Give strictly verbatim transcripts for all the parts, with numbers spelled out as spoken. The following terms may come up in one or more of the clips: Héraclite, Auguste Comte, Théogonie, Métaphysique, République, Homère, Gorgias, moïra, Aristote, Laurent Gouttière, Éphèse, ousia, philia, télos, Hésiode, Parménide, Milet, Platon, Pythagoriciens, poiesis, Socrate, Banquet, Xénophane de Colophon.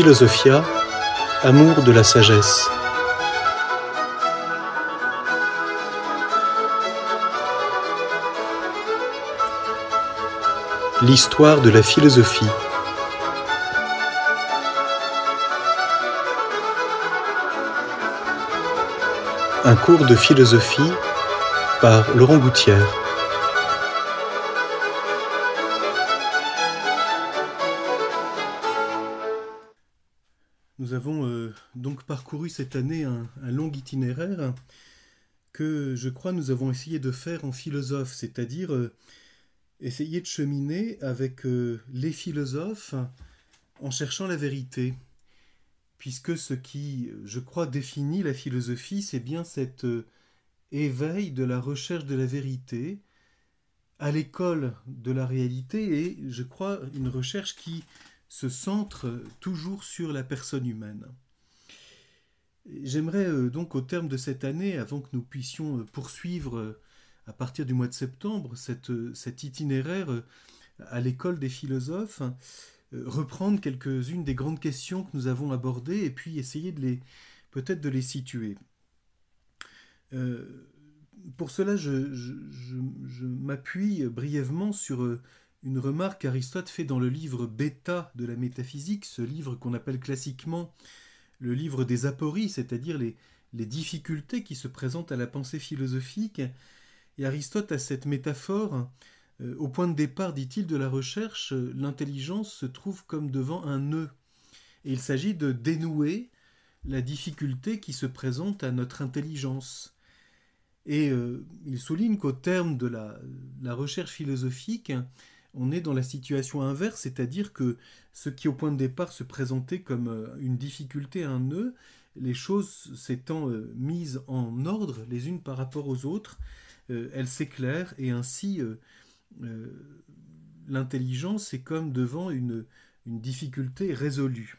Philosophia, amour de la sagesse. L'histoire de la philosophie. Un cours de philosophie par Laurent Gouttière. Nous avons euh, donc parcouru cette année un, un long itinéraire que je crois nous avons essayé de faire en philosophe, c'est-à-dire euh, essayer de cheminer avec euh, les philosophes en cherchant la vérité, puisque ce qui, je crois, définit la philosophie, c'est bien cet euh, éveil de la recherche de la vérité à l'école de la réalité, et je crois une recherche qui se centre toujours sur la personne humaine. J'aimerais euh, donc au terme de cette année, avant que nous puissions poursuivre euh, à partir du mois de septembre, cet cette itinéraire à l'école des philosophes, reprendre quelques-unes des grandes questions que nous avons abordées et puis essayer de les, peut-être de les situer. Euh, pour cela, je, je, je, je m'appuie brièvement sur une remarque qu'Aristote fait dans le livre Bêta de la Métaphysique, ce livre qu'on appelle classiquement le livre des apories, c'est-à-dire les, les difficultés qui se présentent à la pensée philosophique. Et Aristote a cette métaphore, euh, au point de départ, dit-il, de la recherche, euh, l'intelligence se trouve comme devant un nœud. Et il s'agit de dénouer la difficulté qui se présente à notre intelligence. Et euh, il souligne qu'au terme de la, la recherche philosophique, on est dans la situation inverse, c'est-à-dire que ce qui, au point de départ, se présentait comme euh, une difficulté, un nœud, les choses s'étant euh, mises en ordre les unes par rapport aux autres, Euh, elle s'éclaire et ainsi euh, euh, l'intelligence est comme devant une, une difficulté résolue.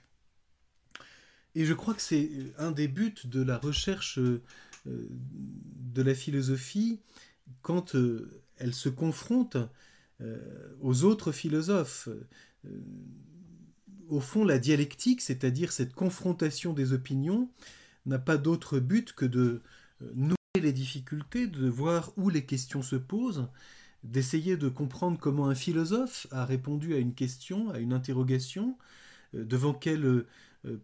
Et je crois que c'est un des buts de la recherche euh, de la philosophie quand euh, elle se confronte euh, aux autres philosophes. Euh, au fond, la dialectique, c'est-à-dire cette confrontation des opinions, n'a pas d'autre but que de euh, nous les difficultés, de voir où les questions se posent, d'essayer de comprendre comment un philosophe a répondu à une question, à une interrogation, devant quel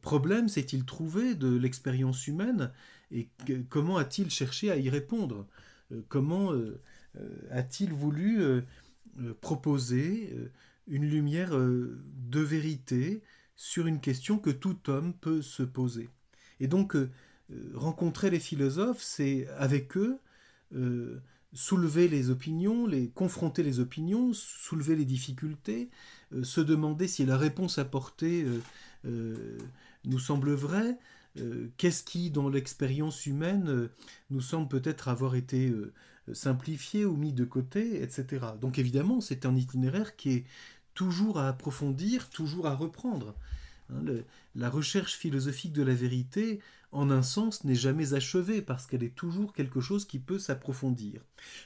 problème s'est-il trouvé de l'expérience humaine et comment a-t-il cherché à y répondre, comment a-t-il voulu proposer une lumière de vérité sur une question que tout homme peut se poser. Et donc, rencontrer les philosophes, c'est avec eux euh, soulever les opinions, les confronter les opinions, soulever les difficultés, euh, se demander si la réponse apportée euh, euh, nous semble vraie, euh, qu'est-ce qui, dans l'expérience humaine, euh, nous semble peut-être avoir été euh, simplifié ou mis de côté, et cetera. Donc évidemment, c'est un itinéraire qui est toujours à approfondir, toujours à reprendre. Hein, le, la recherche philosophique de la vérité, en un sens, n'est jamais achevée, parce qu'elle est toujours quelque chose qui peut s'approfondir.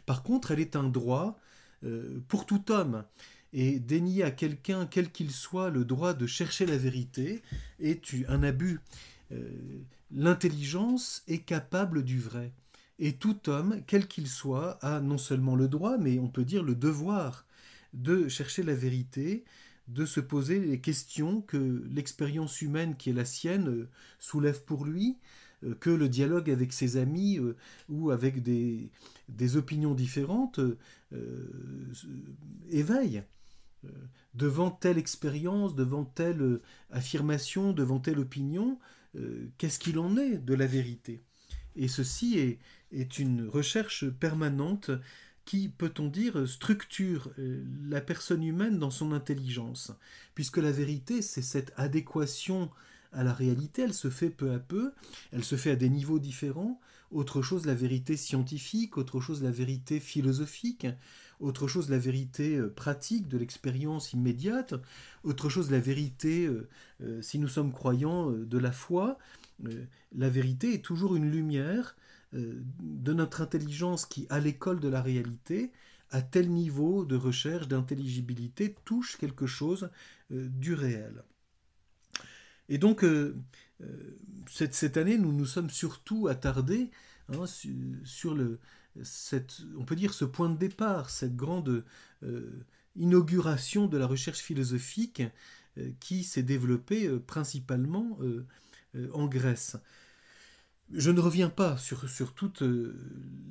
Par contre, elle est un droit euh, pour tout homme, et dénier à quelqu'un, quel qu'il soit, le droit de chercher la vérité est un abus. Euh, l'intelligence est capable du vrai, et tout homme, quel qu'il soit, a non seulement le droit, mais on peut dire le devoir de chercher la vérité, de se poser les questions que l'expérience humaine qui est la sienne soulève pour lui, que le dialogue avec ses amis ou avec des, des opinions différentes euh, éveille. Devant telle expérience, devant telle affirmation, devant telle opinion, euh, qu'est-ce qu'il en est de la vérité ? Et ceci est, est une recherche permanente qui, peut-on dire, structure la personne humaine dans son intelligence. Puisque la vérité, c'est cette adéquation à la réalité, elle se fait peu à peu, elle se fait à des niveaux différents. Autre chose la vérité scientifique, autre chose la vérité philosophique, autre chose la vérité pratique de l'expérience immédiate, autre chose la vérité, euh, si nous sommes croyants, de la foi. Euh, la vérité est toujours une lumière de notre intelligence qui, à l'école de la réalité, à tel niveau de recherche, d'intelligibilité, touche quelque chose euh, du réel. Et donc, euh, cette, cette année, nous nous sommes surtout attardés hein, sur, sur le, cette, on peut dire, ce point de départ, cette grande euh, inauguration de la recherche philosophique euh, qui s'est développée euh, principalement euh, euh, en Grèce. Je ne reviens pas sur, sur toute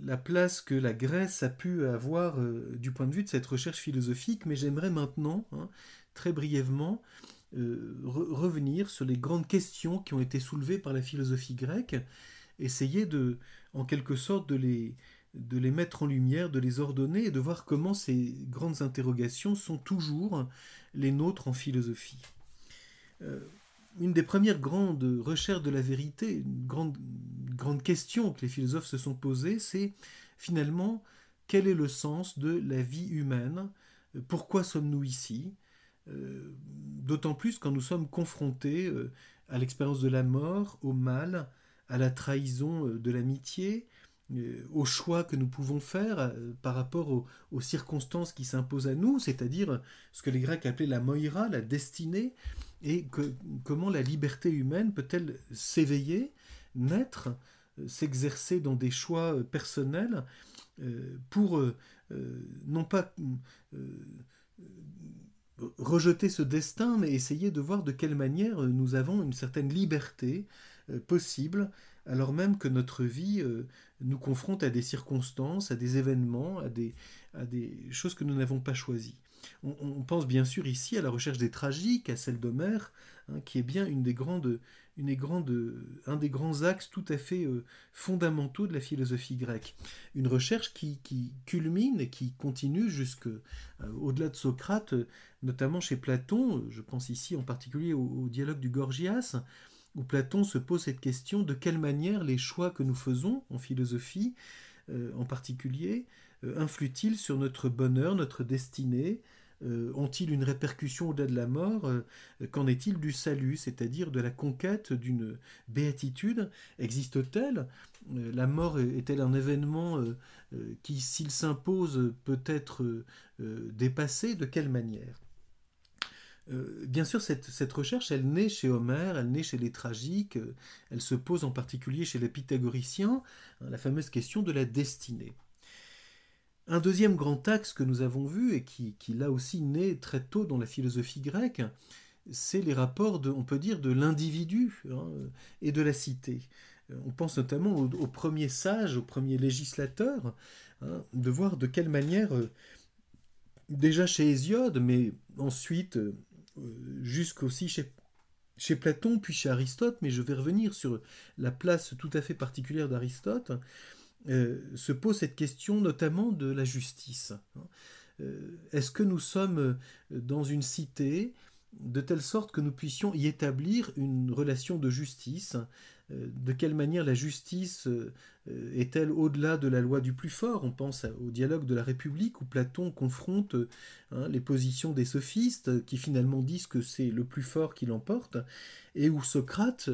la place que la Grèce a pu avoir euh, du point de vue de cette recherche philosophique, mais j'aimerais maintenant, hein, très brièvement, euh, re- revenir sur les grandes questions qui ont été soulevées par la philosophie grecque, essayer de, en quelque sorte de les, de les mettre en lumière, de les ordonner, et de voir comment ces grandes interrogations sont toujours les nôtres en philosophie. Euh, Une des premières grandes recherches de la vérité, une grande, grande question que les philosophes se sont posées, c'est finalement quel est le sens de la vie humaine ? Pourquoi sommes-nous ici ? euh, D'autant plus quand nous sommes confrontés euh, à l'expérience de la mort, au mal, à la trahison euh, de l'amitié, euh, aux choix que nous pouvons faire euh, par rapport aux, aux circonstances qui s'imposent à nous, c'est-à-dire ce que les Grecs appelaient la moïra, la destinée, et que, comment la liberté humaine peut-elle s'éveiller, naître, euh, s'exercer dans des choix euh, personnels euh, pour euh, euh, non pas euh, euh, rejeter ce destin, mais essayer de voir de quelle manière euh, nous avons une certaine liberté euh, possible, alors même que notre vie euh, nous confronte à des circonstances, à des événements, à des, à des choses que nous n'avons pas choisies. On pense bien sûr ici à la recherche des tragiques, à celle d'Homère, hein, qui est bien une des grandes, une des grandes, un des grands axes tout à fait euh, fondamentaux de la philosophie grecque. Une recherche qui, qui culmine et qui continue jusqu'au-delà euh, de Socrate, euh, notamment chez Platon, je pense ici en particulier au, au dialogue du Gorgias, où Platon se pose cette question de quelle manière les choix que nous faisons en philosophie, euh, en particulier, influent-ils sur notre bonheur, notre destinée ? euh, Ont-ils une répercussion au-delà de la mort ? euh, Qu'en est-il du salut, c'est-à-dire de la conquête d'une béatitude ? Existe-t-elle ? euh, La mort est-elle un événement euh, euh, qui, s'il s'impose, peut être euh, euh, dépassé ? De quelle manière ? euh, Bien sûr, cette, cette recherche, elle naît chez Homère, elle naît chez les tragiques, euh, elle se pose en particulier chez les Pythagoriciens, hein, la fameuse question de la destinée. Un deuxième grand axe que nous avons vu, et qui, qui là aussi naît très tôt dans la philosophie grecque, c'est les rapports, de, on peut dire, de l'individu hein, et de la cité. On pense notamment aux au premiers sages, aux premiers législateurs, hein, de voir de quelle manière, euh, déjà chez Hésiode, mais ensuite euh, jusqu'aussi chez, chez Platon, puis chez Aristote, mais je vais revenir sur la place tout à fait particulière d'Aristote, Euh, se pose cette question notamment de la justice. Euh, est-ce que nous sommes dans une cité de telle sorte que nous puissions y établir une relation de justice ? euh, De quelle manière la justice euh, est-elle au-delà de la loi du plus fort ? On pense au dialogue de la République où Platon confronte euh, hein, les positions des sophistes qui finalement disent que c'est le plus fort qui l'emporte, et où Socrate,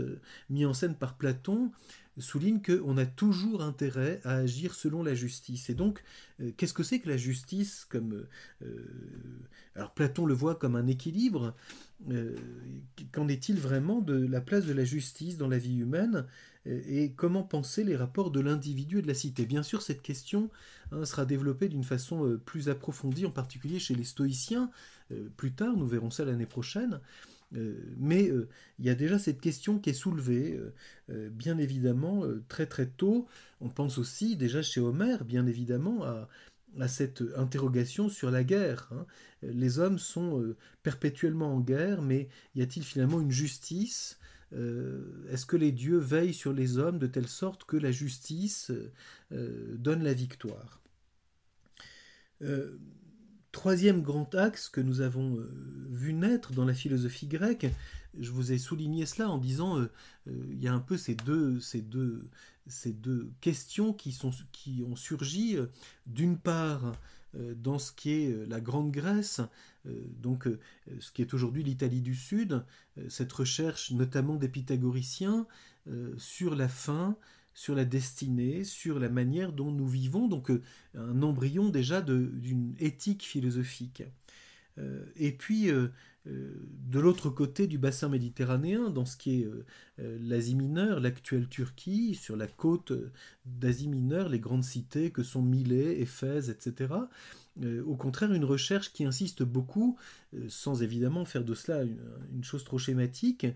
mis en scène par Platon, souligne qu'on a toujours intérêt à agir selon la justice. Et donc, euh, qu'est-ce que c'est que la justice comme, euh, alors Platon le voit comme un équilibre. Euh, qu'en est-il vraiment de la place de la justice dans la vie humaine ? Et comment penser les rapports de l'individu et de la cité ? Bien sûr, cette question hein, sera développée d'une façon euh, plus approfondie, en particulier chez les stoïciens. Euh, plus tard, nous verrons ça l'année prochaine. Euh, mais euh, il y a déjà cette question qui est soulevée, euh, euh, bien évidemment, euh, très très tôt. On pense aussi, déjà chez Homère, bien évidemment, à, à cette interrogation sur la guerre. Hein. Les hommes sont euh, perpétuellement en guerre, mais y a-t-il finalement une justice ? euh, Est-ce que les dieux veillent sur les hommes de telle sorte que la justice euh, donne la victoire ? euh, Troisième grand axe que nous avons vu naître dans la philosophie grecque, je vous ai souligné cela en disant euh, euh, il y a un peu ces deux, ces deux, ces deux questions qui, sont, qui ont surgi euh, d'une part euh, dans ce qui est euh, la Grande Grèce, euh, donc euh, ce qui est aujourd'hui l'Italie du Sud, euh, cette recherche notamment des Pythagoriciens euh, sur la fin, sur la destinée, sur la manière dont nous vivons, donc euh, un embryon déjà de, d'une éthique philosophique. Euh, et puis, euh, euh, de l'autre côté du bassin méditerranéen, dans ce qui est euh, l'Asie mineure, l'actuelle Turquie, sur la côte d'Asie mineure, les grandes cités que sont Milet, Éphèse, et cetera, euh, au contraire, une recherche qui insiste beaucoup, euh, sans évidemment faire de cela une, une chose trop schématique,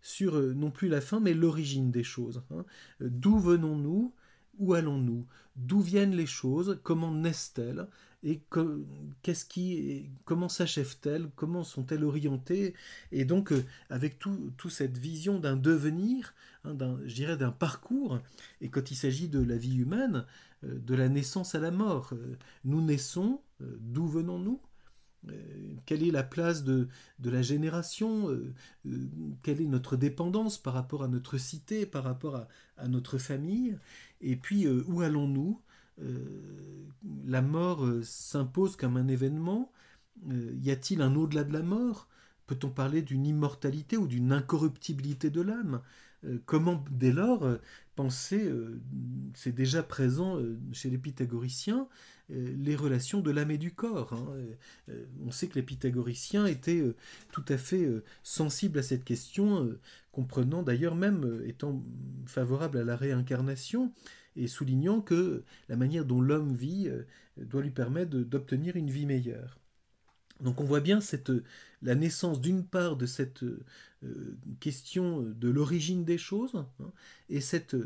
sur euh, non plus la fin, mais l'origine des choses. Hein. D'où venons-nous ? Où allons-nous ? D'où viennent les choses ? Comment naissent-elles ? Et que, qu'est-ce qui, comment s'achèvent-elles ? Comment sont-elles orientées ? Et donc, euh, avec toute tout cette vision d'un devenir, hein, d'un, je dirais d'un parcours, et quand il s'agit de la vie humaine, euh, de la naissance à la mort, euh, nous naissons, euh, d'où venons-nous ? Euh, quelle est la place de, de la génération, euh, euh, quelle est notre dépendance par rapport à notre cité, par rapport à, à notre famille, et puis euh, où allons-nous ? euh, La mort euh, s'impose comme un événement, euh, y a-t-il un au-delà de la mort ? Peut-on parler d'une immortalité ou d'une incorruptibilité de l'âme ? euh, Comment dès lors euh, penser, euh, c'est déjà présent euh, chez les pythagoriciens, les relations de l'âme et du corps. Hein. On sait que les pythagoriciens étaient tout à fait sensibles à cette question, comprenant d'ailleurs même, étant favorables à la réincarnation, et soulignant que la manière dont l'homme vit doit lui permettre d'obtenir une vie meilleure. Donc on voit bien cette, la naissance d'une part de cette question de l'origine des choses, hein, et cette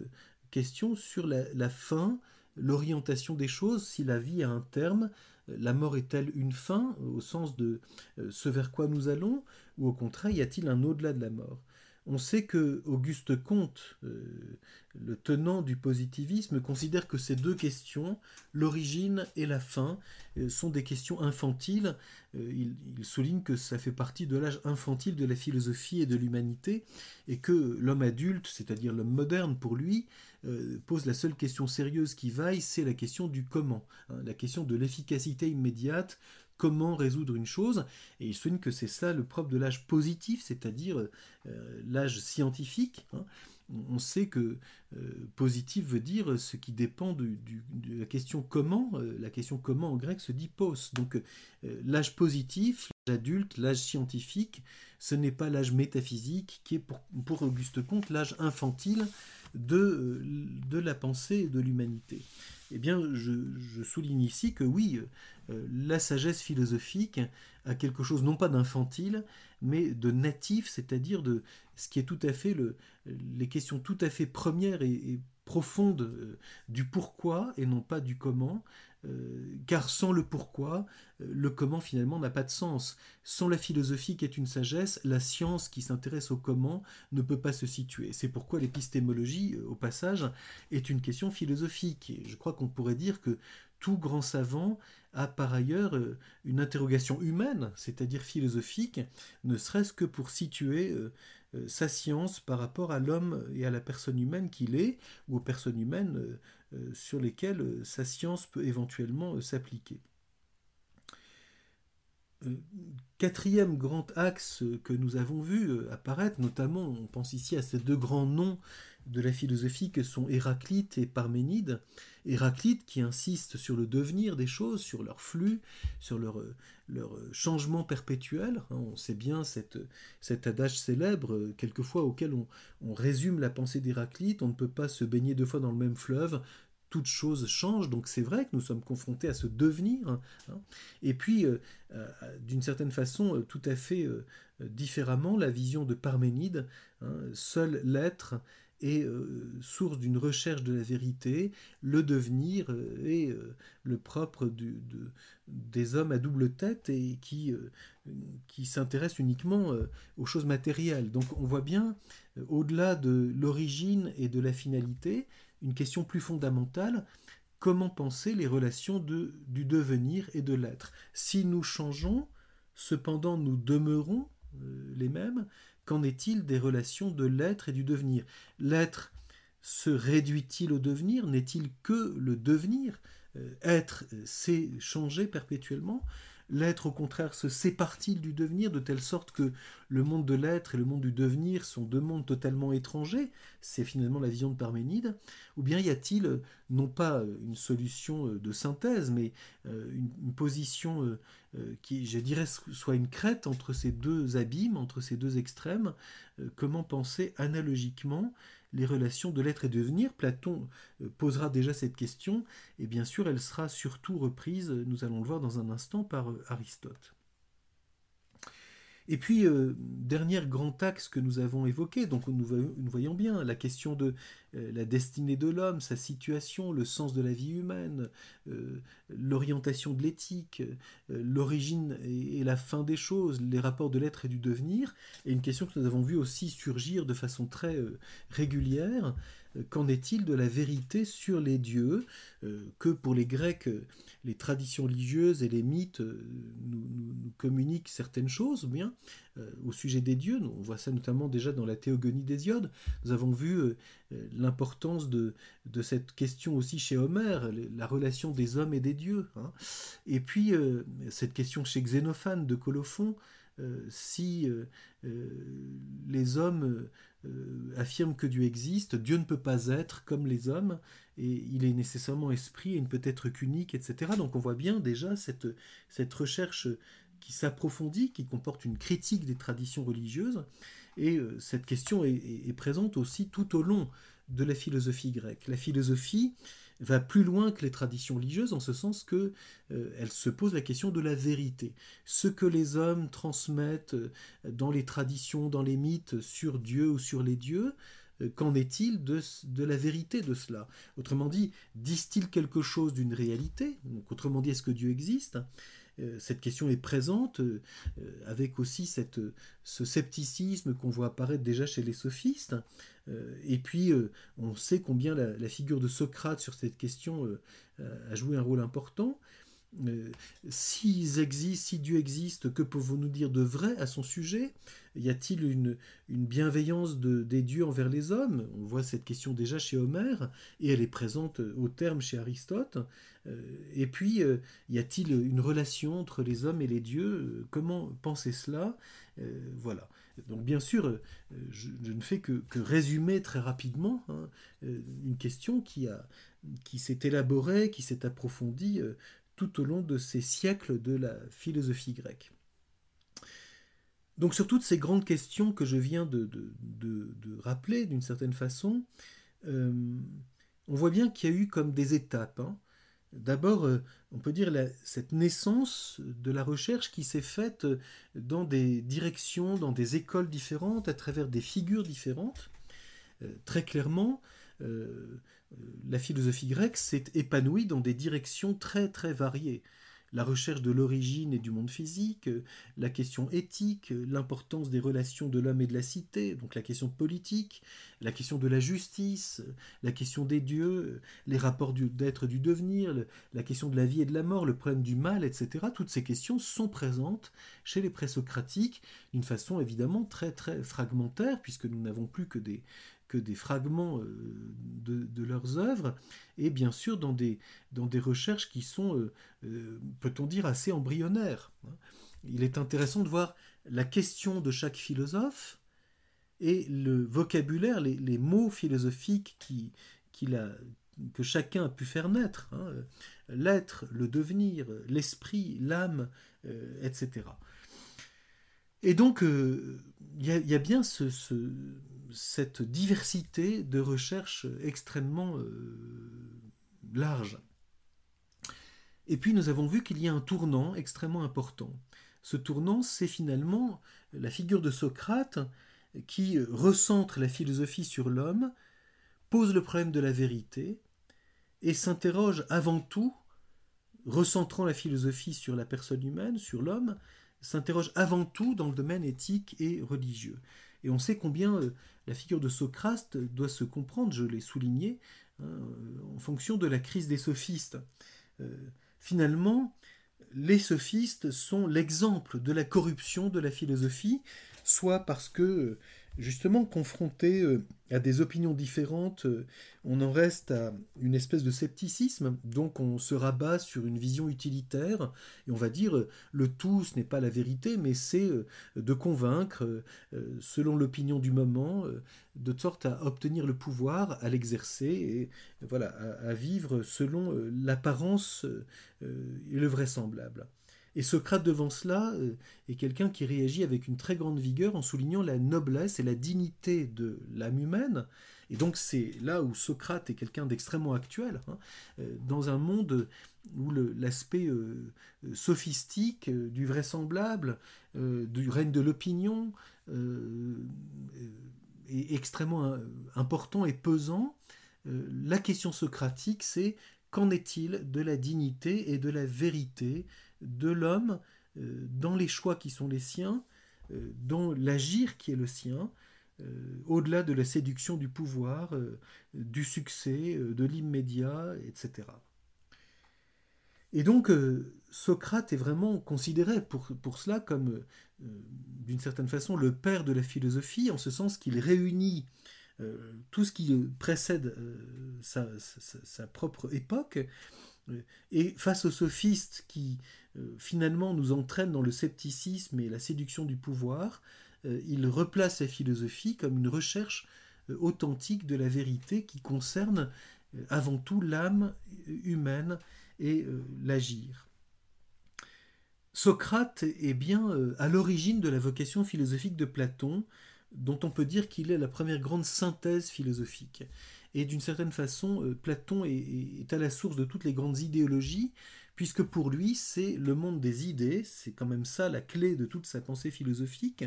question sur la, la fin, l'orientation des choses, si la vie a un terme, la mort est-elle une fin, au sens de ce vers quoi nous allons, ou au contraire, y a-t-il un au-delà de la mort ? On sait que Auguste Comte, euh, le tenant du positivisme, considère que ces deux questions, l'origine et la fin, euh, sont des questions infantiles. Euh, il, il souligne que ça fait partie de l'âge infantile de la philosophie et de l'humanité, et que l'homme adulte, c'est-à-dire l'homme moderne pour lui, euh, pose la seule question sérieuse qui vaille, c'est la question du comment, hein, la question de l'efficacité immédiate, comment résoudre une chose, et il souligne que c'est ça le propre de l'âge positif, c'est-à-dire euh, l'âge scientifique. Hein. On sait que euh, positif veut dire ce qui dépend du, du, de la question comment, euh, la question comment en grec se dit pos, donc euh, l'âge positif, l'âge adulte, l'âge scientifique, ce n'est pas l'âge métaphysique qui est pour, pour Auguste Comte l'âge infantile de, euh, de la pensée et de l'humanité. Eh bien, je, je souligne ici que oui, euh, la sagesse philosophique a quelque chose non pas d'infantile, mais de natif, c'est-à-dire de ce qui est tout à fait le, les questions tout à fait premières et, et profondes euh, du pourquoi et non pas du comment, euh, car sans le pourquoi, euh, le comment finalement n'a pas de sens. Sans la philosophie qui est une sagesse, la science qui s'intéresse au comment ne peut pas se situer. C'est pourquoi l'épistémologie, euh, au passage, est une question philosophique. Et je crois qu'on pourrait dire que tout grand savant a par ailleurs une interrogation humaine, c'est-à-dire philosophique, ne serait-ce que pour situer sa science par rapport à l'homme et à la personne humaine qu'il est, ou aux personnes humaines sur lesquelles sa science peut éventuellement s'appliquer. Quatrième grand axe que nous avons vu apparaître, notamment on pense ici à ces deux grands noms de la philosophie que sont Héraclite et Parménide. Héraclite qui insiste sur le devenir des choses, sur leur flux, sur leur, leur changement perpétuel. On sait bien cette, cet adage célèbre, quelquefois auquel on, on résume la pensée d'Héraclite, on ne peut pas se baigner deux fois dans le même fleuve, toute chose change, donc c'est vrai que nous sommes confrontés à ce devenir, hein. Et puis, euh, euh, d'une certaine façon, euh, tout à fait euh, différemment, la vision de Parménide, hein, seul l'être est euh, source d'une recherche de la vérité, le devenir euh, est euh, le propre du, de, des hommes à double tête et qui, euh, qui s'intéressent uniquement euh, aux choses matérielles. Donc on voit bien, euh, au-delà de l'origine et de la finalité, une question plus fondamentale, comment penser les relations de, du devenir et de l'être ? Si nous changeons, cependant nous demeurons euh, les mêmes, qu'en est-il des relations de l'être et du devenir ? L'être se réduit-il au devenir ? N'est-il que le devenir ? Euh, être, c'est changer perpétuellement. l'être au contraire se sépare-t-il du devenir, de telle sorte que le monde de l'être et le monde du devenir sont deux mondes totalement étrangers? C'est finalement la vision de Parménide. Ou bien y a-t-il non pas une solution de synthèse, mais une, une position qui, je dirais, soit une crête entre ces deux abîmes, entre ces deux extrêmes? Comment penser analogiquement les relations de l'être et de devenir? Platon posera déjà cette question, et bien sûr elle sera surtout reprise, nous allons le voir dans un instant, par Aristote. Et puis, euh, dernier grand axe que nous avons évoqué, donc nous, nous voyons bien la question de euh, la destinée de l'homme, sa situation, le sens de la vie humaine, euh, l'orientation de l'éthique, euh, l'origine et, et la fin des choses, les rapports de l'être et du devenir, et une question que nous avons vue aussi surgir de façon très euh, régulière. Qu'en est-il de la vérité sur les dieux euh, que pour les Grecs, les traditions religieuses et les mythes euh, nous, nous, nous communiquent certaines choses, bien euh, au sujet des dieux. On voit ça notamment déjà dans la Théogonie d'Hésiode. Nous avons vu euh, l'importance de, de cette question aussi chez Homère, la relation des hommes et des dieux. Hein. Et puis, euh, cette question chez Xénophane de Colophon, Euh, si euh, euh, les hommes euh, affirment que Dieu existe, Dieu ne peut pas être comme les hommes, et il est nécessairement esprit et ne peut être qu'unique, et cetera. Donc on voit bien déjà cette, cette recherche qui s'approfondit, qui comporte une critique des traditions religieuses, et euh, cette question est, est, est présente aussi tout au long de la philosophie grecque. La philosophie va plus loin que les traditions religieuses, en ce sens qu'elle euh, se pose la question de la vérité. Ce que les hommes transmettent dans les traditions, dans les mythes, sur Dieu ou sur les dieux, euh, qu'en est-il de, de la vérité de cela? Autrement dit, disent-ils quelque chose d'une réalité? Donc, autrement dit, est-ce que Dieu existe? euh, Cette question est présente, euh, avec aussi cette, ce scepticisme qu'on voit apparaître déjà chez les sophistes. Et puis, on sait combien la, la figure de Socrate sur cette question a joué un rôle important. S'ils existent, si Dieu existe, que pouvons-nous dire de vrai à son sujet? Y a-t-il une, une bienveillance de, des dieux envers les hommes? On voit cette question déjà chez Homère, et elle est présente au terme chez Aristote. Et puis, y a-t-il une relation entre les hommes et les dieux? Comment penser cela? euh, Voilà. Donc bien sûr, je, je ne fais que, que résumer très rapidement hein, une question qui, a, qui s'est élaborée, qui s'est approfondie euh, tout au long de ces siècles de la philosophie grecque. Donc sur toutes ces grandes questions que je viens de, de, de, de rappeler d'une certaine façon, euh, on voit bien qu'il y a eu comme des étapes. Hein. D'abord, on peut dire la, cette naissance de la recherche qui s'est faite dans des directions, dans des écoles différentes, à travers des figures différentes. Euh, très clairement, euh, la philosophie grecque s'est épanouie dans des directions très très variées. La recherche de l'origine et du monde physique, la question éthique, l'importance des relations de l'homme et de la cité, donc la question politique, la question de la justice, la question des dieux, les rapports du, d'être du devenir, le, la question de la vie et de la mort, le problème du mal, et cetera. Toutes ces questions sont présentes chez les présocratiques d'une façon évidemment très très fragmentaire, puisque nous n'avons plus que des... que des fragments de, de leurs œuvres, et bien sûr dans des, dans des recherches qui sont, euh, euh, peut-on dire, assez embryonnaires. Il est intéressant de voir la question de chaque philosophe et le vocabulaire, les, les mots philosophiques qui, qui la, que chacun a pu faire naître, hein, l'être, le devenir, l'esprit, l'âme, euh, et cetera. Et donc, il euh, y, y a bien ce, ce, cette diversité de recherches extrêmement euh, large. Et puis, nous avons vu qu'il y a un tournant extrêmement important. Ce tournant, c'est finalement la figure de Socrate qui recentre la philosophie sur l'homme, pose le problème de la vérité et s'interroge avant tout, recentrant la philosophie sur la personne humaine, sur l'homme, s'interroge avant tout dans le domaine éthique et religieux. Et on sait combien la figure de Socrate doit se comprendre, je l'ai souligné, hein, en fonction de la crise des sophistes. Euh, finalement, les sophistes sont l'exemple de la corruption de la philosophie, soit parce que justement confronté à des opinions différentes, on en reste à une espèce de scepticisme, donc on se rabat sur une vision utilitaire, et on va dire le tout, ce n'est pas la vérité, mais c'est de convaincre, selon l'opinion du moment, de sorte à obtenir le pouvoir, à l'exercer, et voilà, à vivre selon l'apparence et le vraisemblable. Et Socrate, devant cela, est quelqu'un qui réagit avec une très grande vigueur en soulignant la noblesse et la dignité de l'âme humaine. Et donc c'est là où Socrate est quelqu'un d'extrêmement actuel, hein, dans un monde où le, l'aspect euh, sophistique, euh, du vraisemblable, euh, du règne de l'opinion euh, est extrêmement important et pesant. Euh, la question socratique, c'est qu'en est-il de la dignité et de la vérité de l'homme euh, dans les choix qui sont les siens, euh, dans l'agir qui est le sien, euh, au-delà de la séduction du pouvoir, euh, du succès, euh, de l'immédiat, et cetera. Et donc euh, Socrate est vraiment considéré pour, pour cela comme, euh, d'une certaine façon, le père de la philosophie, en ce sens qu'il réunit euh, tout ce qui précède euh, sa, sa, sa propre époque. Et face aux sophistes qui, euh, finalement, nous entraînent dans le scepticisme et la séduction du pouvoir, euh, il replace la philosophie comme une recherche euh, authentique de la vérité qui concerne euh, avant tout l'âme humaine et euh, l'agir. Socrate est bien euh, à l'origine de la vocation philosophique de Platon, dont on peut dire qu'il est la première grande synthèse philosophique. Et d'une certaine façon, Platon est, est à la source de toutes les grandes idéologies, puisque pour lui, c'est le monde des idées, c'est quand même ça la clé de toute sa pensée philosophique,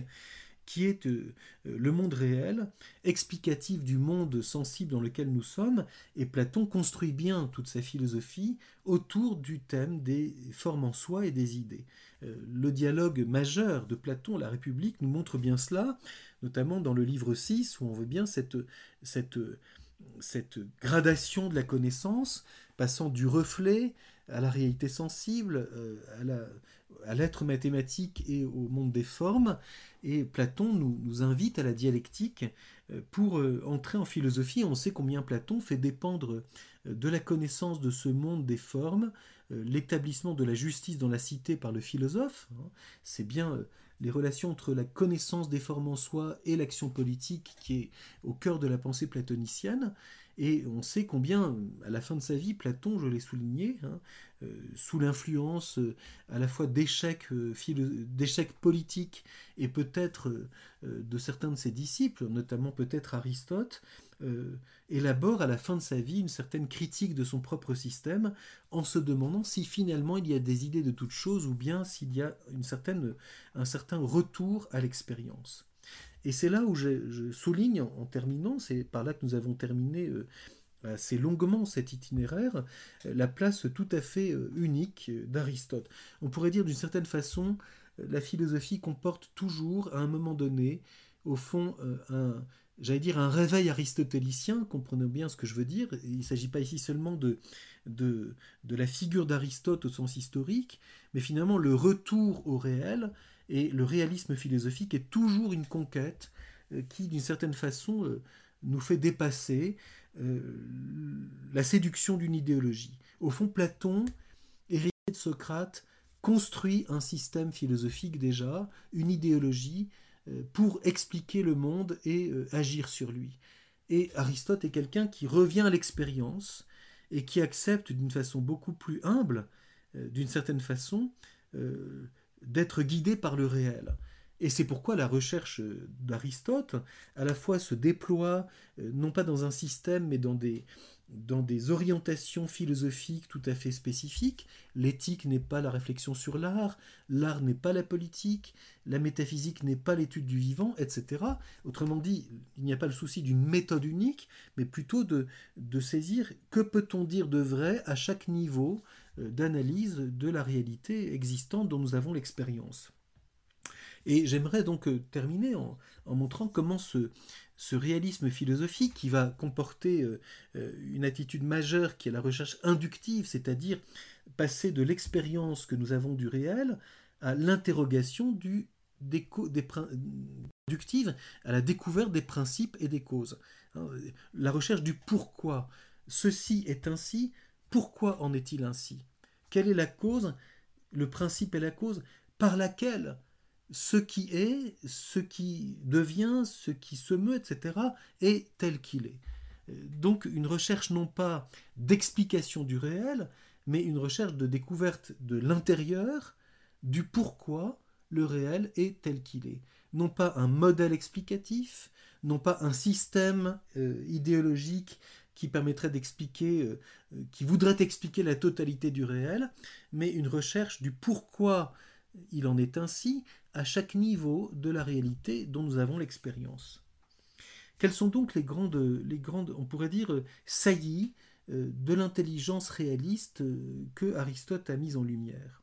qui est euh, le monde réel, explicatif du monde sensible dans lequel nous sommes, et Platon construit bien toute sa philosophie autour du thème des formes en soi et des idées. Euh, le dialogue majeur de Platon, la République, nous montre bien cela, notamment dans le livre six, où on voit bien cette... cette cette gradation de la connaissance, passant du reflet à la réalité sensible, à, la, à l'être mathématique et au monde des formes. Et Platon nous, nous invite à la dialectique pour entrer en philosophie. On sait combien Platon fait dépendre de la connaissance de ce monde des formes l'établissement de la justice dans la cité par le philosophe. C'est bien les relations entre la connaissance des formes en soi et l'action politique qui est au cœur de la pensée platonicienne. Et on sait combien, à la fin de sa vie, Platon, je l'ai souligné, hein, euh, sous l'influence euh, à la fois d'échecs, euh, philo- d'échecs politiques et peut-être euh, de certains de ses disciples, notamment peut-être Aristote, euh, élabore à la fin de sa vie une certaine critique de son propre système en se demandant si finalement il y a des idées de toutes choses ou bien s'il y a une certaine, un certain retour à l'expérience. Et c'est là où je, je souligne, en, en terminant, c'est par là que nous avons terminé euh, assez longuement cet itinéraire, euh, la place tout à fait euh, unique euh, d'Aristote. On pourrait dire d'une certaine façon, euh, la philosophie comporte toujours, à un moment donné, au fond, euh, un, j'allais dire un réveil aristotélicien, comprenez bien ce que je veux dire, il ne s'agit pas ici seulement de, de, de la figure d'Aristote au sens historique, mais finalement le retour au réel. Et le réalisme philosophique est toujours une conquête qui, d'une certaine façon, nous fait dépasser la séduction d'une idéologie. Au fond, Platon, héritier de Socrate, construit un système philosophique déjà, une idéologie, pour expliquer le monde et agir sur lui. Et Aristote est quelqu'un qui revient à l'expérience et qui accepte d'une façon beaucoup plus humble, d'une certaine façon, euh, d'être guidé par le réel. Et c'est pourquoi la recherche d'Aristote à la fois se déploie, non pas dans un système, mais dans des, dans des orientations philosophiques tout à fait spécifiques. L'éthique n'est pas la réflexion sur l'art, l'art n'est pas la politique, la métaphysique n'est pas l'étude du vivant, et cetera. Autrement dit, il n'y a pas le souci d'une méthode unique, mais plutôt de, de saisir que peut-on dire de vrai à chaque niveau d'analyse de la réalité existante dont nous avons l'expérience. Et j'aimerais donc terminer en, en montrant comment ce, ce réalisme philosophique, qui va comporter une attitude majeure qui est la recherche inductive, c'est-à-dire passer de l'expérience que nous avons du réel à l'interrogation du, des, des, inductive à la découverte des principes et des causes. La recherche du pourquoi. Ceci est ainsi, pourquoi en est-il ainsi ? Quelle est la cause, le principe et la cause, par laquelle ce qui est, ce qui devient, ce qui se meut, et cetera, est tel qu'il est. Donc une recherche non pas d'explication du réel, mais une recherche de découverte de l'intérieur, du pourquoi le réel est tel qu'il est. Non pas un modèle explicatif, non pas un système euh, idéologique qui permettrait d'expliquer, euh, qui voudrait expliquer la totalité du réel, mais une recherche du pourquoi il en est ainsi à chaque niveau de la réalité dont nous avons l'expérience. Quelles sont donc les grandes, les grandes, on pourrait dire, saillies de l'intelligence réaliste que Aristote a mise en lumière ?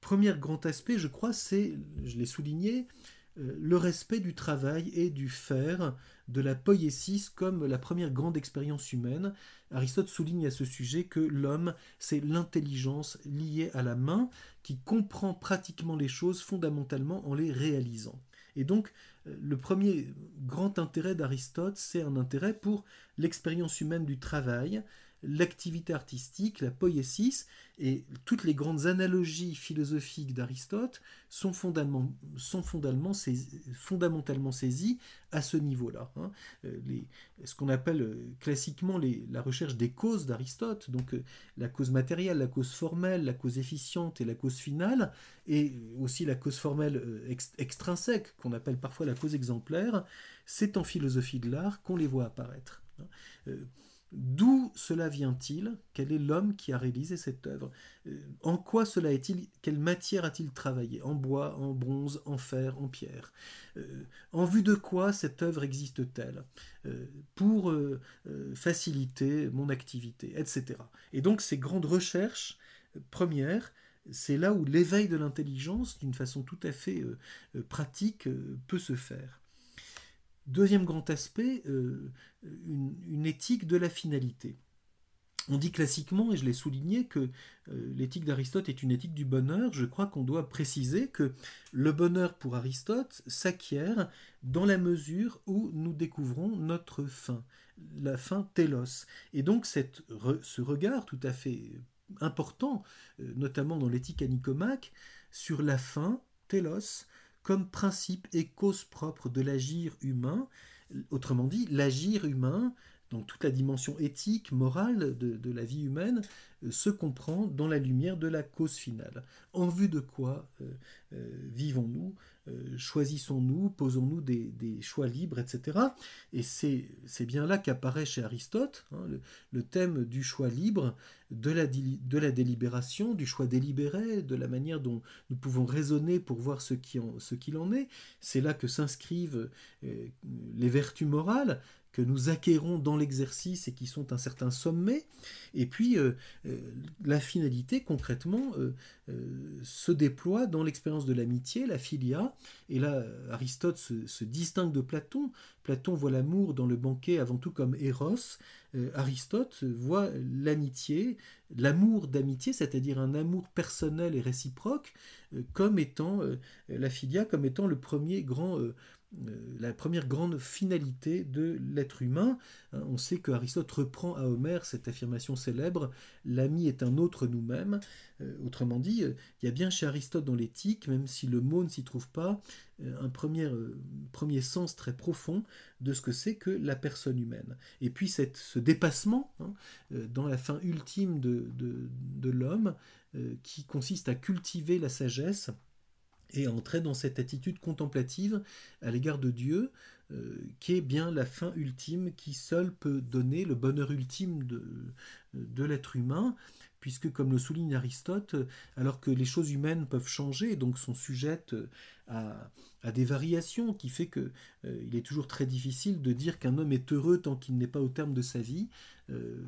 Premier grand aspect, je crois, c'est, je l'ai souligné, le respect du travail et du faire, de la poiesis comme la première grande expérience humaine. Aristote souligne à ce sujet que l'homme, c'est l'intelligence liée à la main qui comprend pratiquement les choses fondamentalement en les réalisant. Et donc, le premier grand intérêt d'Aristote, c'est un intérêt pour l'expérience humaine du travail, l'activité artistique, la poiesis, et toutes les grandes analogies philosophiques d'Aristote sont, fondamentalement, sont fondamentalement, saisies, fondamentalement saisies à ce niveau-là. Hein. Les, ce qu'on appelle classiquement les, la recherche des causes d'Aristote, donc la cause matérielle, la cause formelle, la cause efficiente et la cause finale, et aussi la cause formelle ext- extrinsèque, qu'on appelle parfois la cause exemplaire, c'est en philosophie de l'art qu'on les voit apparaître. Hein. Euh, D'où cela vient-il ? Quel est l'homme qui a réalisé cette œuvre ? En quoi cela est-il ? Quelle matière a-t-il travaillé ? En bois, en bronze, en fer, en pierre ? euh, En vue de quoi cette œuvre existe-t-elle ? euh, Pour euh, euh, faciliter mon activité, et cetera. Et donc ces grandes recherches euh, premières, c'est là où l'éveil de l'intelligence, d'une façon tout à fait euh, pratique, euh, peut se faire. Deuxième grand aspect, euh, une, une éthique de la finalité. On dit classiquement, et je l'ai souligné, que euh, l'éthique d'Aristote est une éthique du bonheur. Je crois qu'on doit préciser que le bonheur pour Aristote s'acquiert dans la mesure où nous découvrons notre fin, la fin télos. Et donc cette re, ce regard tout à fait important, euh, notamment dans l'éthique à Nicomaque, sur la fin télos, comme principe et cause propre de l'agir humain, autrement dit, l'agir humain, donc toute la dimension éthique, morale de, de la vie humaine, se comprend dans la lumière de la cause finale. En vue de quoi euh, euh, vivons-nous, euh, choisissons-nous, posons-nous des, des choix libres, et cetera. Et c'est, c'est bien là qu'apparaît chez Aristote hein, le, le thème du choix libre, de la, de la délibération, du choix délibéré, de la manière dont nous pouvons raisonner pour voir ce, qui en, ce qu'il en est. C'est là que s'inscrivent euh, les vertus morales, que nous acquérons dans l'exercice et qui sont un certain sommet, et puis euh, euh, la finalité concrètement euh, euh, se déploie dans l'expérience de l'amitié, la philia, et là Aristote se, se distingue de Platon. Platon voit l'amour dans le banquet avant tout comme Eros, euh, Aristote voit l'amitié, l'amour d'amitié, c'est-à-dire un amour personnel et réciproque, euh, comme étant euh, la philia, comme étant le premier grand... Euh, la première grande finalité de l'être humain. On sait qu'Aristote reprend à Homère cette affirmation célèbre « l'ami est un autre nous-mêmes ». Autrement dit, il y a bien chez Aristote dans l'éthique, même si le mot ne s'y trouve pas, un premier, premier sens très profond de ce que c'est que la personne humaine. Et puis cette, ce dépassement hein, dans la fin ultime de, de, de l'homme qui consiste à cultiver la sagesse et à entrer dans cette attitude contemplative à l'égard de Dieu, euh, qui est bien la fin ultime qui seule peut donner le bonheur ultime de, de l'être humain, puisque, comme le souligne Aristote, alors que les choses humaines peuvent changer, donc sont sujettes à, à des variations, qui fait que euh, il est toujours très difficile de dire qu'un homme est heureux tant qu'il n'est pas au terme de sa vie, euh,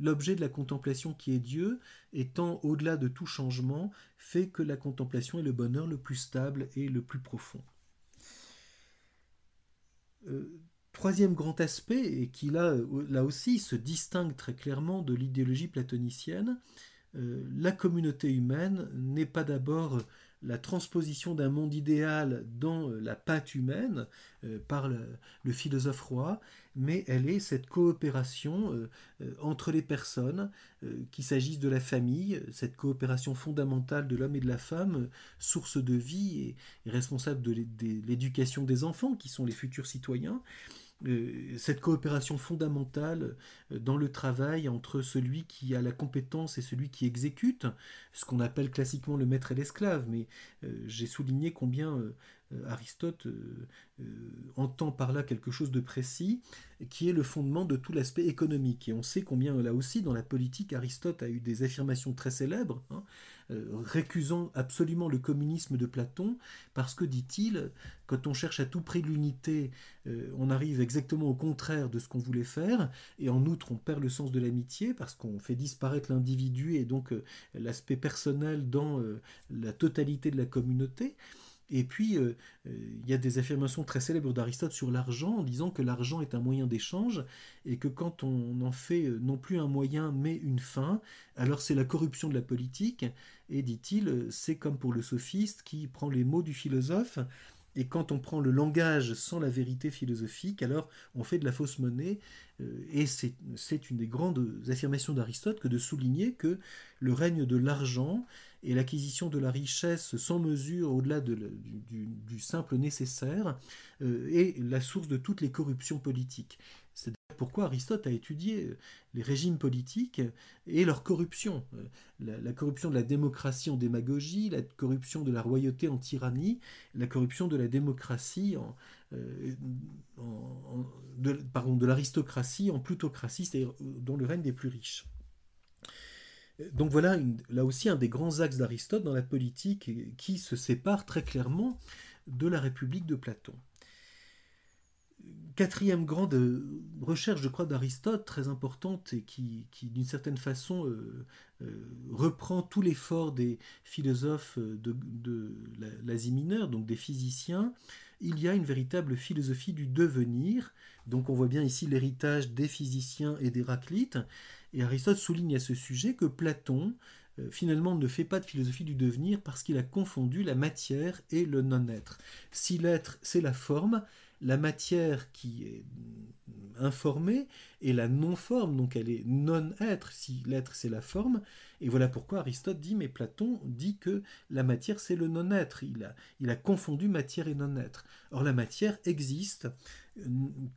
l'objet de la contemplation qui est Dieu, étant au-delà de tout changement, fait que la contemplation est le bonheur le plus stable et le plus profond. Euh, Troisième grand aspect, et qui là, là aussi se distingue très clairement de l'idéologie platonicienne, euh, la communauté humaine n'est pas d'abord la transposition d'un monde idéal dans la patte humaine euh, par le, le philosophe roi, mais elle est cette coopération euh, euh, entre les personnes, euh, qu'il s'agisse de la famille, cette coopération fondamentale de l'homme et de la femme, source de vie et, et responsable de l'éducation des enfants, qui sont les futurs citoyens, cette coopération fondamentale dans le travail entre celui qui a la compétence et celui qui exécute, ce qu'on appelle classiquement le maître et l'esclave, mais j'ai souligné combien Aristote entend par là quelque chose de précis, qui est le fondement de tout l'aspect économique. Et on sait combien, là aussi, dans la politique, Aristote a eu des affirmations très célèbres, hein, récusant absolument le communisme de Platon, parce que, dit-il, quand on cherche à tout prix l'unité, on arrive exactement au contraire de ce qu'on voulait faire, et en outre, on perd le sens de l'amitié, parce qu'on fait disparaître l'individu et donc l'aspect personnel dans la totalité de la communauté. Et puis, euh, euh, y a des affirmations très célèbres d'Aristote sur l'argent, en disant que l'argent est un moyen d'échange, et que quand on en fait non plus un moyen, mais une fin, alors c'est la corruption de la politique, et dit-il, c'est comme pour le sophiste qui prend les mots du philosophe, et quand on prend le langage sans la vérité philosophique, alors on fait de la fausse monnaie, euh, et c'est, c'est une des grandes affirmations d'Aristote que de souligner que le règne de l'argent et l'acquisition de la richesse sans mesure au-delà de, du, du, du simple nécessaire euh, est la source de toutes les corruptions politiques. C'est pourquoi Aristote a étudié les régimes politiques et leur corruption. La, la corruption de la démocratie en démagogie, la corruption de la royauté en tyrannie, la corruption de la démocratie en... Euh, en, en de, pardon, de l'aristocratie en plutocratie, c'est-à-dire dans le règne des plus riches. Donc voilà, une, là aussi, un des grands axes d'Aristote dans la politique qui se sépare très clairement de la République de Platon. Quatrième grande recherche, je crois, d'Aristote, très importante et qui, qui d'une certaine façon, euh, euh, reprend tout l'effort des philosophes de, de l'Asie mineure, donc des physiciens, il y a une véritable philosophie du devenir. Donc on voit bien ici l'héritage des physiciens et d'Héraclite. Et Aristote souligne à ce sujet que Platon, euh, finalement, ne fait pas de philosophie du devenir parce qu'il a confondu la matière et le non-être. Si l'être, c'est la forme, la matière qui est informée est la non-forme, donc elle est non-être, si l'être c'est la forme. Et voilà pourquoi Aristote dit, mais Platon dit que la matière c'est le non-être. Il a, il a confondu matière et non-être. Or la matière existe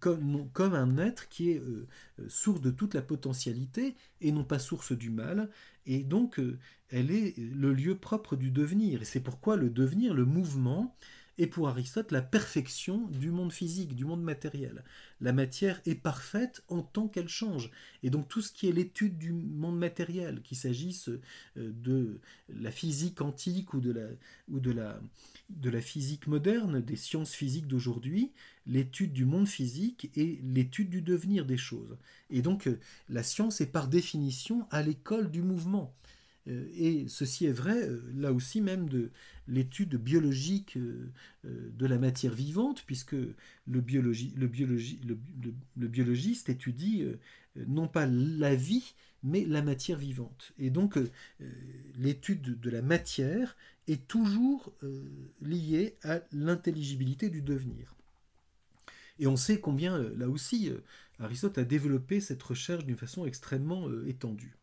comme, comme un être qui est euh, source de toute la potentialité et non pas source du mal. Et donc euh, elle est le lieu propre du devenir. Et c'est pourquoi le devenir, le mouvement, et pour Aristote, la perfection du monde physique, du monde matériel. La matière est parfaite en tant qu'elle change. Et donc tout ce qui est l'étude du monde matériel, qu'il s'agisse de la physique antique ou de la, ou de la, de la physique moderne, des sciences physiques d'aujourd'hui, l'étude du monde physique est l'étude du devenir des choses. Et donc la science est par définition à l'école du mouvement. Et ceci est vrai, là aussi même, de l'étude biologique de la matière vivante, puisque le, biologie, le, biologie, le, le, le biologiste étudie non pas la vie, mais la matière vivante. Et donc, l'étude de la matière est toujours liée à l'intelligibilité du devenir. Et on sait combien, là aussi, Aristote a développé cette recherche d'une façon extrêmement étendue.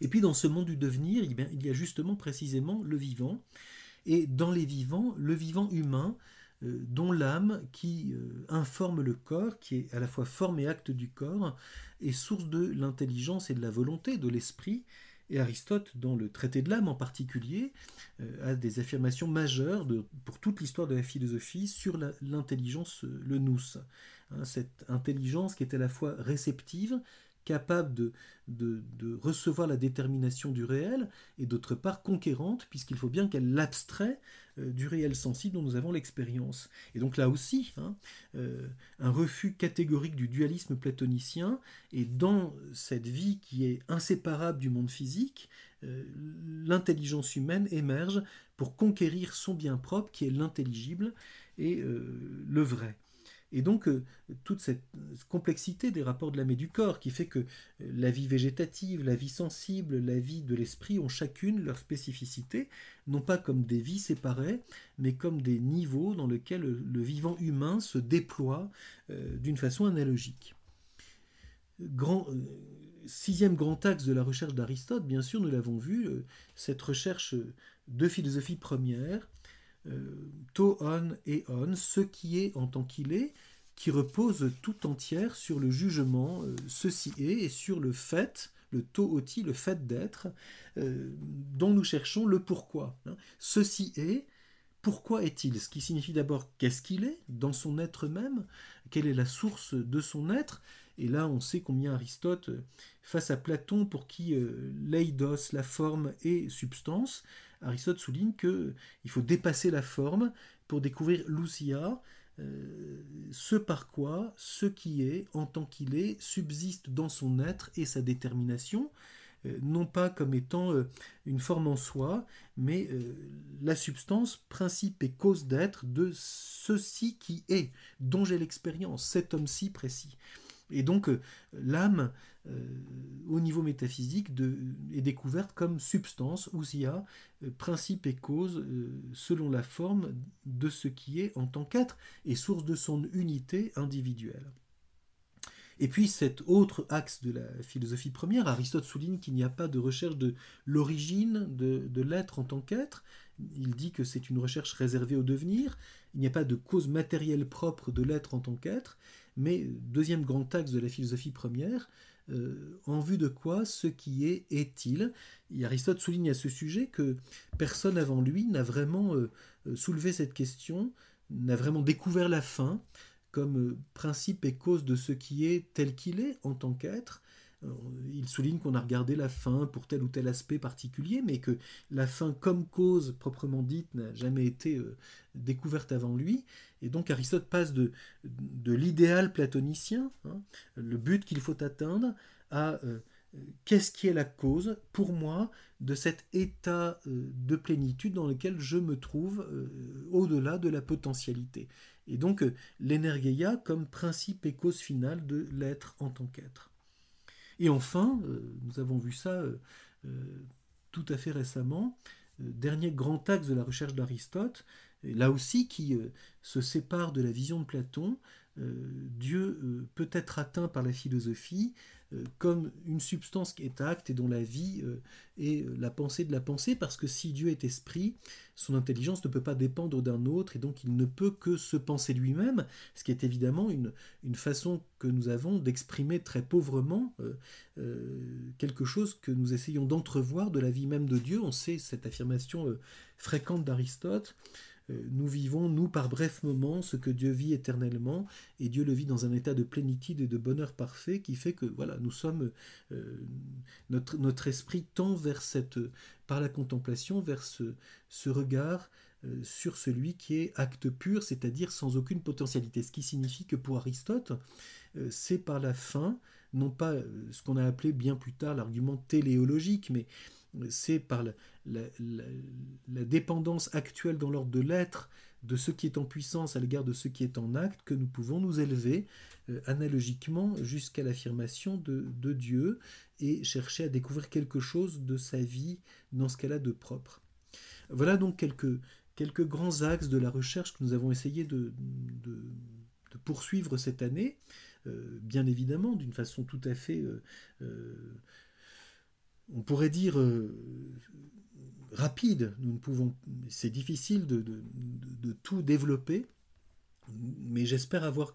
Et puis dans ce monde du devenir, il y a justement précisément le vivant, et dans les vivants, le vivant humain, dont l'âme qui informe le corps, qui est à la fois forme et acte du corps, est source de l'intelligence et de la volonté, de l'esprit. Et Aristote, dans le traité de l'âme en particulier, a des affirmations majeures de, pour toute l'histoire de la philosophie sur la, l'intelligence, le nous, hein, cette intelligence qui est à la fois réceptive, capable de, de, de recevoir la détermination du réel, et d'autre part conquérante, puisqu'il faut bien qu'elle l'abstrait euh, du réel sensible dont nous avons l'expérience. Et donc là aussi, hein, euh, un refus catégorique du dualisme platonicien, et dans cette vie qui est inséparable du monde physique, euh, l'intelligence humaine émerge pour conquérir son bien propre, qui est l'intelligible et euh, le vrai. Et donc, euh, toute cette complexité des rapports de l'âme et du corps qui fait que euh, la vie végétative, la vie sensible, la vie de l'esprit ont chacune leur spécificité, non pas comme des vies séparées, mais comme des niveaux dans lesquels le, le vivant humain se déploie euh, d'une façon analogique. Grand, euh, sixième grand axe de la recherche d'Aristote, bien sûr, nous l'avons vu, euh, cette recherche de philosophie première, euh, to on et on, ce qui est en tant qu'il est, qui repose tout entière sur le jugement euh, ceci est et sur le fait, le to oti, le fait d'être, euh, dont nous cherchons le pourquoi. Hein. Ceci est, pourquoi est-il ? Ce qui signifie d'abord qu'est-ce qu'il est, dans son être même, quelle est la source de son être. Et là, on sait combien Aristote, face à Platon, pour qui euh, l'eidos, la forme, est substance, Aristote souligne qu'il faut dépasser la forme pour découvrir l'ousia, euh, ce par quoi, ce qui est, en tant qu'il est, subsiste dans son être et sa détermination, euh, non pas comme étant euh, une forme en soi, mais euh, la substance, principe et cause d'être de ceci qui est, dont j'ai l'expérience, cet homme-ci précis. Et donc l'âme, euh, au niveau métaphysique, de, est découverte comme substance, ousia, euh, principe et cause, euh, selon la forme de ce qui est en tant qu'être, et source de son unité individuelle. Et puis cet autre axe de la philosophie première, Aristote souligne qu'il n'y a pas de recherche de l'origine de, de l'être en tant qu'être. Il dit que c'est une recherche réservée au devenir. Il n'y a pas de cause matérielle propre de l'être en tant qu'être. Mais deuxième grand axe de la philosophie première, euh, en vue de quoi ce qui est est-il ? Et Aristote souligne à ce sujet que personne avant lui n'a vraiment euh, soulevé cette question, n'a vraiment découvert la fin comme euh, principe et cause de ce qui est tel qu'il est en tant qu'être. Il souligne qu'on a regardé la fin pour tel ou tel aspect particulier, mais que la fin comme cause proprement dite n'a jamais été euh, découverte avant lui. Et donc Aristote passe de, de l'idéal platonicien, hein, le but qu'il faut atteindre, à euh, qu'est-ce qui est la cause, pour moi, de cet état euh, de plénitude dans lequel je me trouve euh, au-delà de la potentialité. Et donc euh, l'énergeia comme principe et cause finale de l'être en tant qu'être. Et enfin, euh, nous avons vu ça euh, euh, tout à fait récemment, euh, dernier grand axe de la recherche d'Aristote, là aussi qui euh, se sépare de la vision de Platon, euh, Dieu euh, peut être atteint par la philosophie euh, comme une substance qui est acte et dont la vie euh, est la pensée de la pensée, parce que si Dieu est esprit, son intelligence ne peut pas dépendre d'un autre et donc il ne peut que se penser lui-même, ce qui est évidemment une, une façon que nous avons d'exprimer très pauvrement euh, euh, quelque chose que nous essayons d'entrevoir de la vie même de Dieu. On sait cette affirmation euh, fréquente d'Aristote, nous vivons, nous, par brefs moments, ce que Dieu vit éternellement, et Dieu le vit dans un état de plénitude et de bonheur parfait qui fait que, voilà, nous sommes, euh, notre, notre esprit tend vers cette, par la contemplation, vers ce, ce regard euh, sur celui qui est acte pur, c'est-à-dire sans aucune potentialité. Ce qui signifie que pour Aristote, euh, c'est par la fin, non pas euh, ce qu'on a appelé bien plus tard l'argument téléologique, mais c'est par la, la, la, la dépendance actuelle dans l'ordre de l'être de ce qui est en puissance à l'égard de ce qui est en acte que nous pouvons nous élever euh, analogiquement jusqu'à l'affirmation de, de Dieu et chercher à découvrir quelque chose de sa vie dans ce qu'elle a de propre. Voilà donc quelques, quelques grands axes de la recherche que nous avons essayé de, de, de poursuivre cette année, euh, bien évidemment d'une façon tout à fait... Euh, euh, on pourrait dire euh, rapide, nous ne pouvons, c'est difficile de, de, de, de tout développer, mais j'espère avoir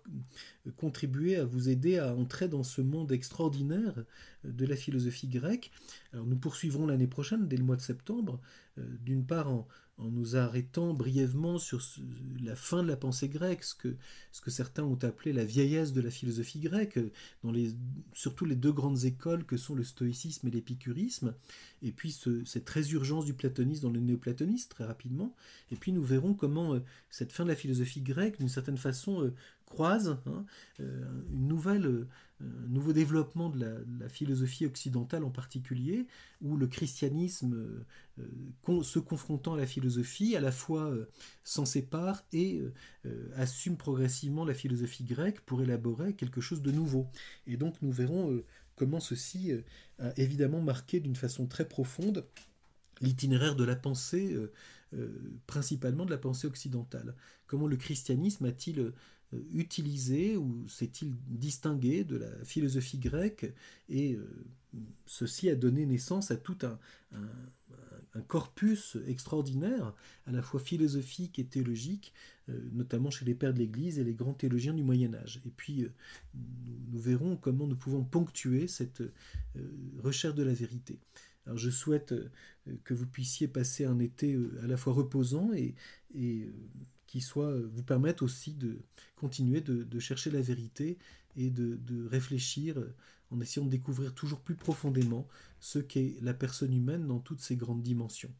contribué à vous aider à entrer dans ce monde extraordinaire de la philosophie grecque. Alors nous poursuivrons l'année prochaine, dès le mois de septembre, euh, d'une part en, en nous arrêtant brièvement sur ce, la fin de la pensée grecque, ce que, ce que certains ont appelé la vieillesse de la philosophie grecque, dans les, surtout les deux grandes écoles que sont le stoïcisme et l'épicurisme, et puis ce, cette résurgence du platonisme dans le néoplatonisme, très rapidement, et puis nous verrons comment euh, cette fin de la philosophie grecque, d'une certaine façon, euh, croise hein, euh, une nouvelle euh, nouveau développement de la, de la philosophie occidentale en particulier, où le christianisme, euh, con, se confrontant à la philosophie, à la fois euh, s'en sépare et euh, assume progressivement la philosophie grecque pour élaborer quelque chose de nouveau. Et donc nous verrons euh, comment ceci euh, a évidemment marqué d'une façon très profonde l'itinéraire de la pensée, euh, euh, principalement de la pensée occidentale. Comment le christianisme a-t-il euh, utilisé ou s'est-il distingué de la philosophie grecque, et euh, ceci a donné naissance à tout un, un, un corpus extraordinaire, à la fois philosophique et théologique, euh, notamment chez les pères de l'Église et les grands théologiens du Moyen-Âge. Et puis euh, nous, nous verrons comment nous pouvons ponctuer cette euh, recherche de la vérité. Alors je souhaite que vous puissiez passer un été à la fois reposant et, et qui soit, vous permette aussi de continuer de, de chercher la vérité et de, de réfléchir en essayant de découvrir toujours plus profondément ce qu'est la personne humaine dans toutes ses grandes dimensions.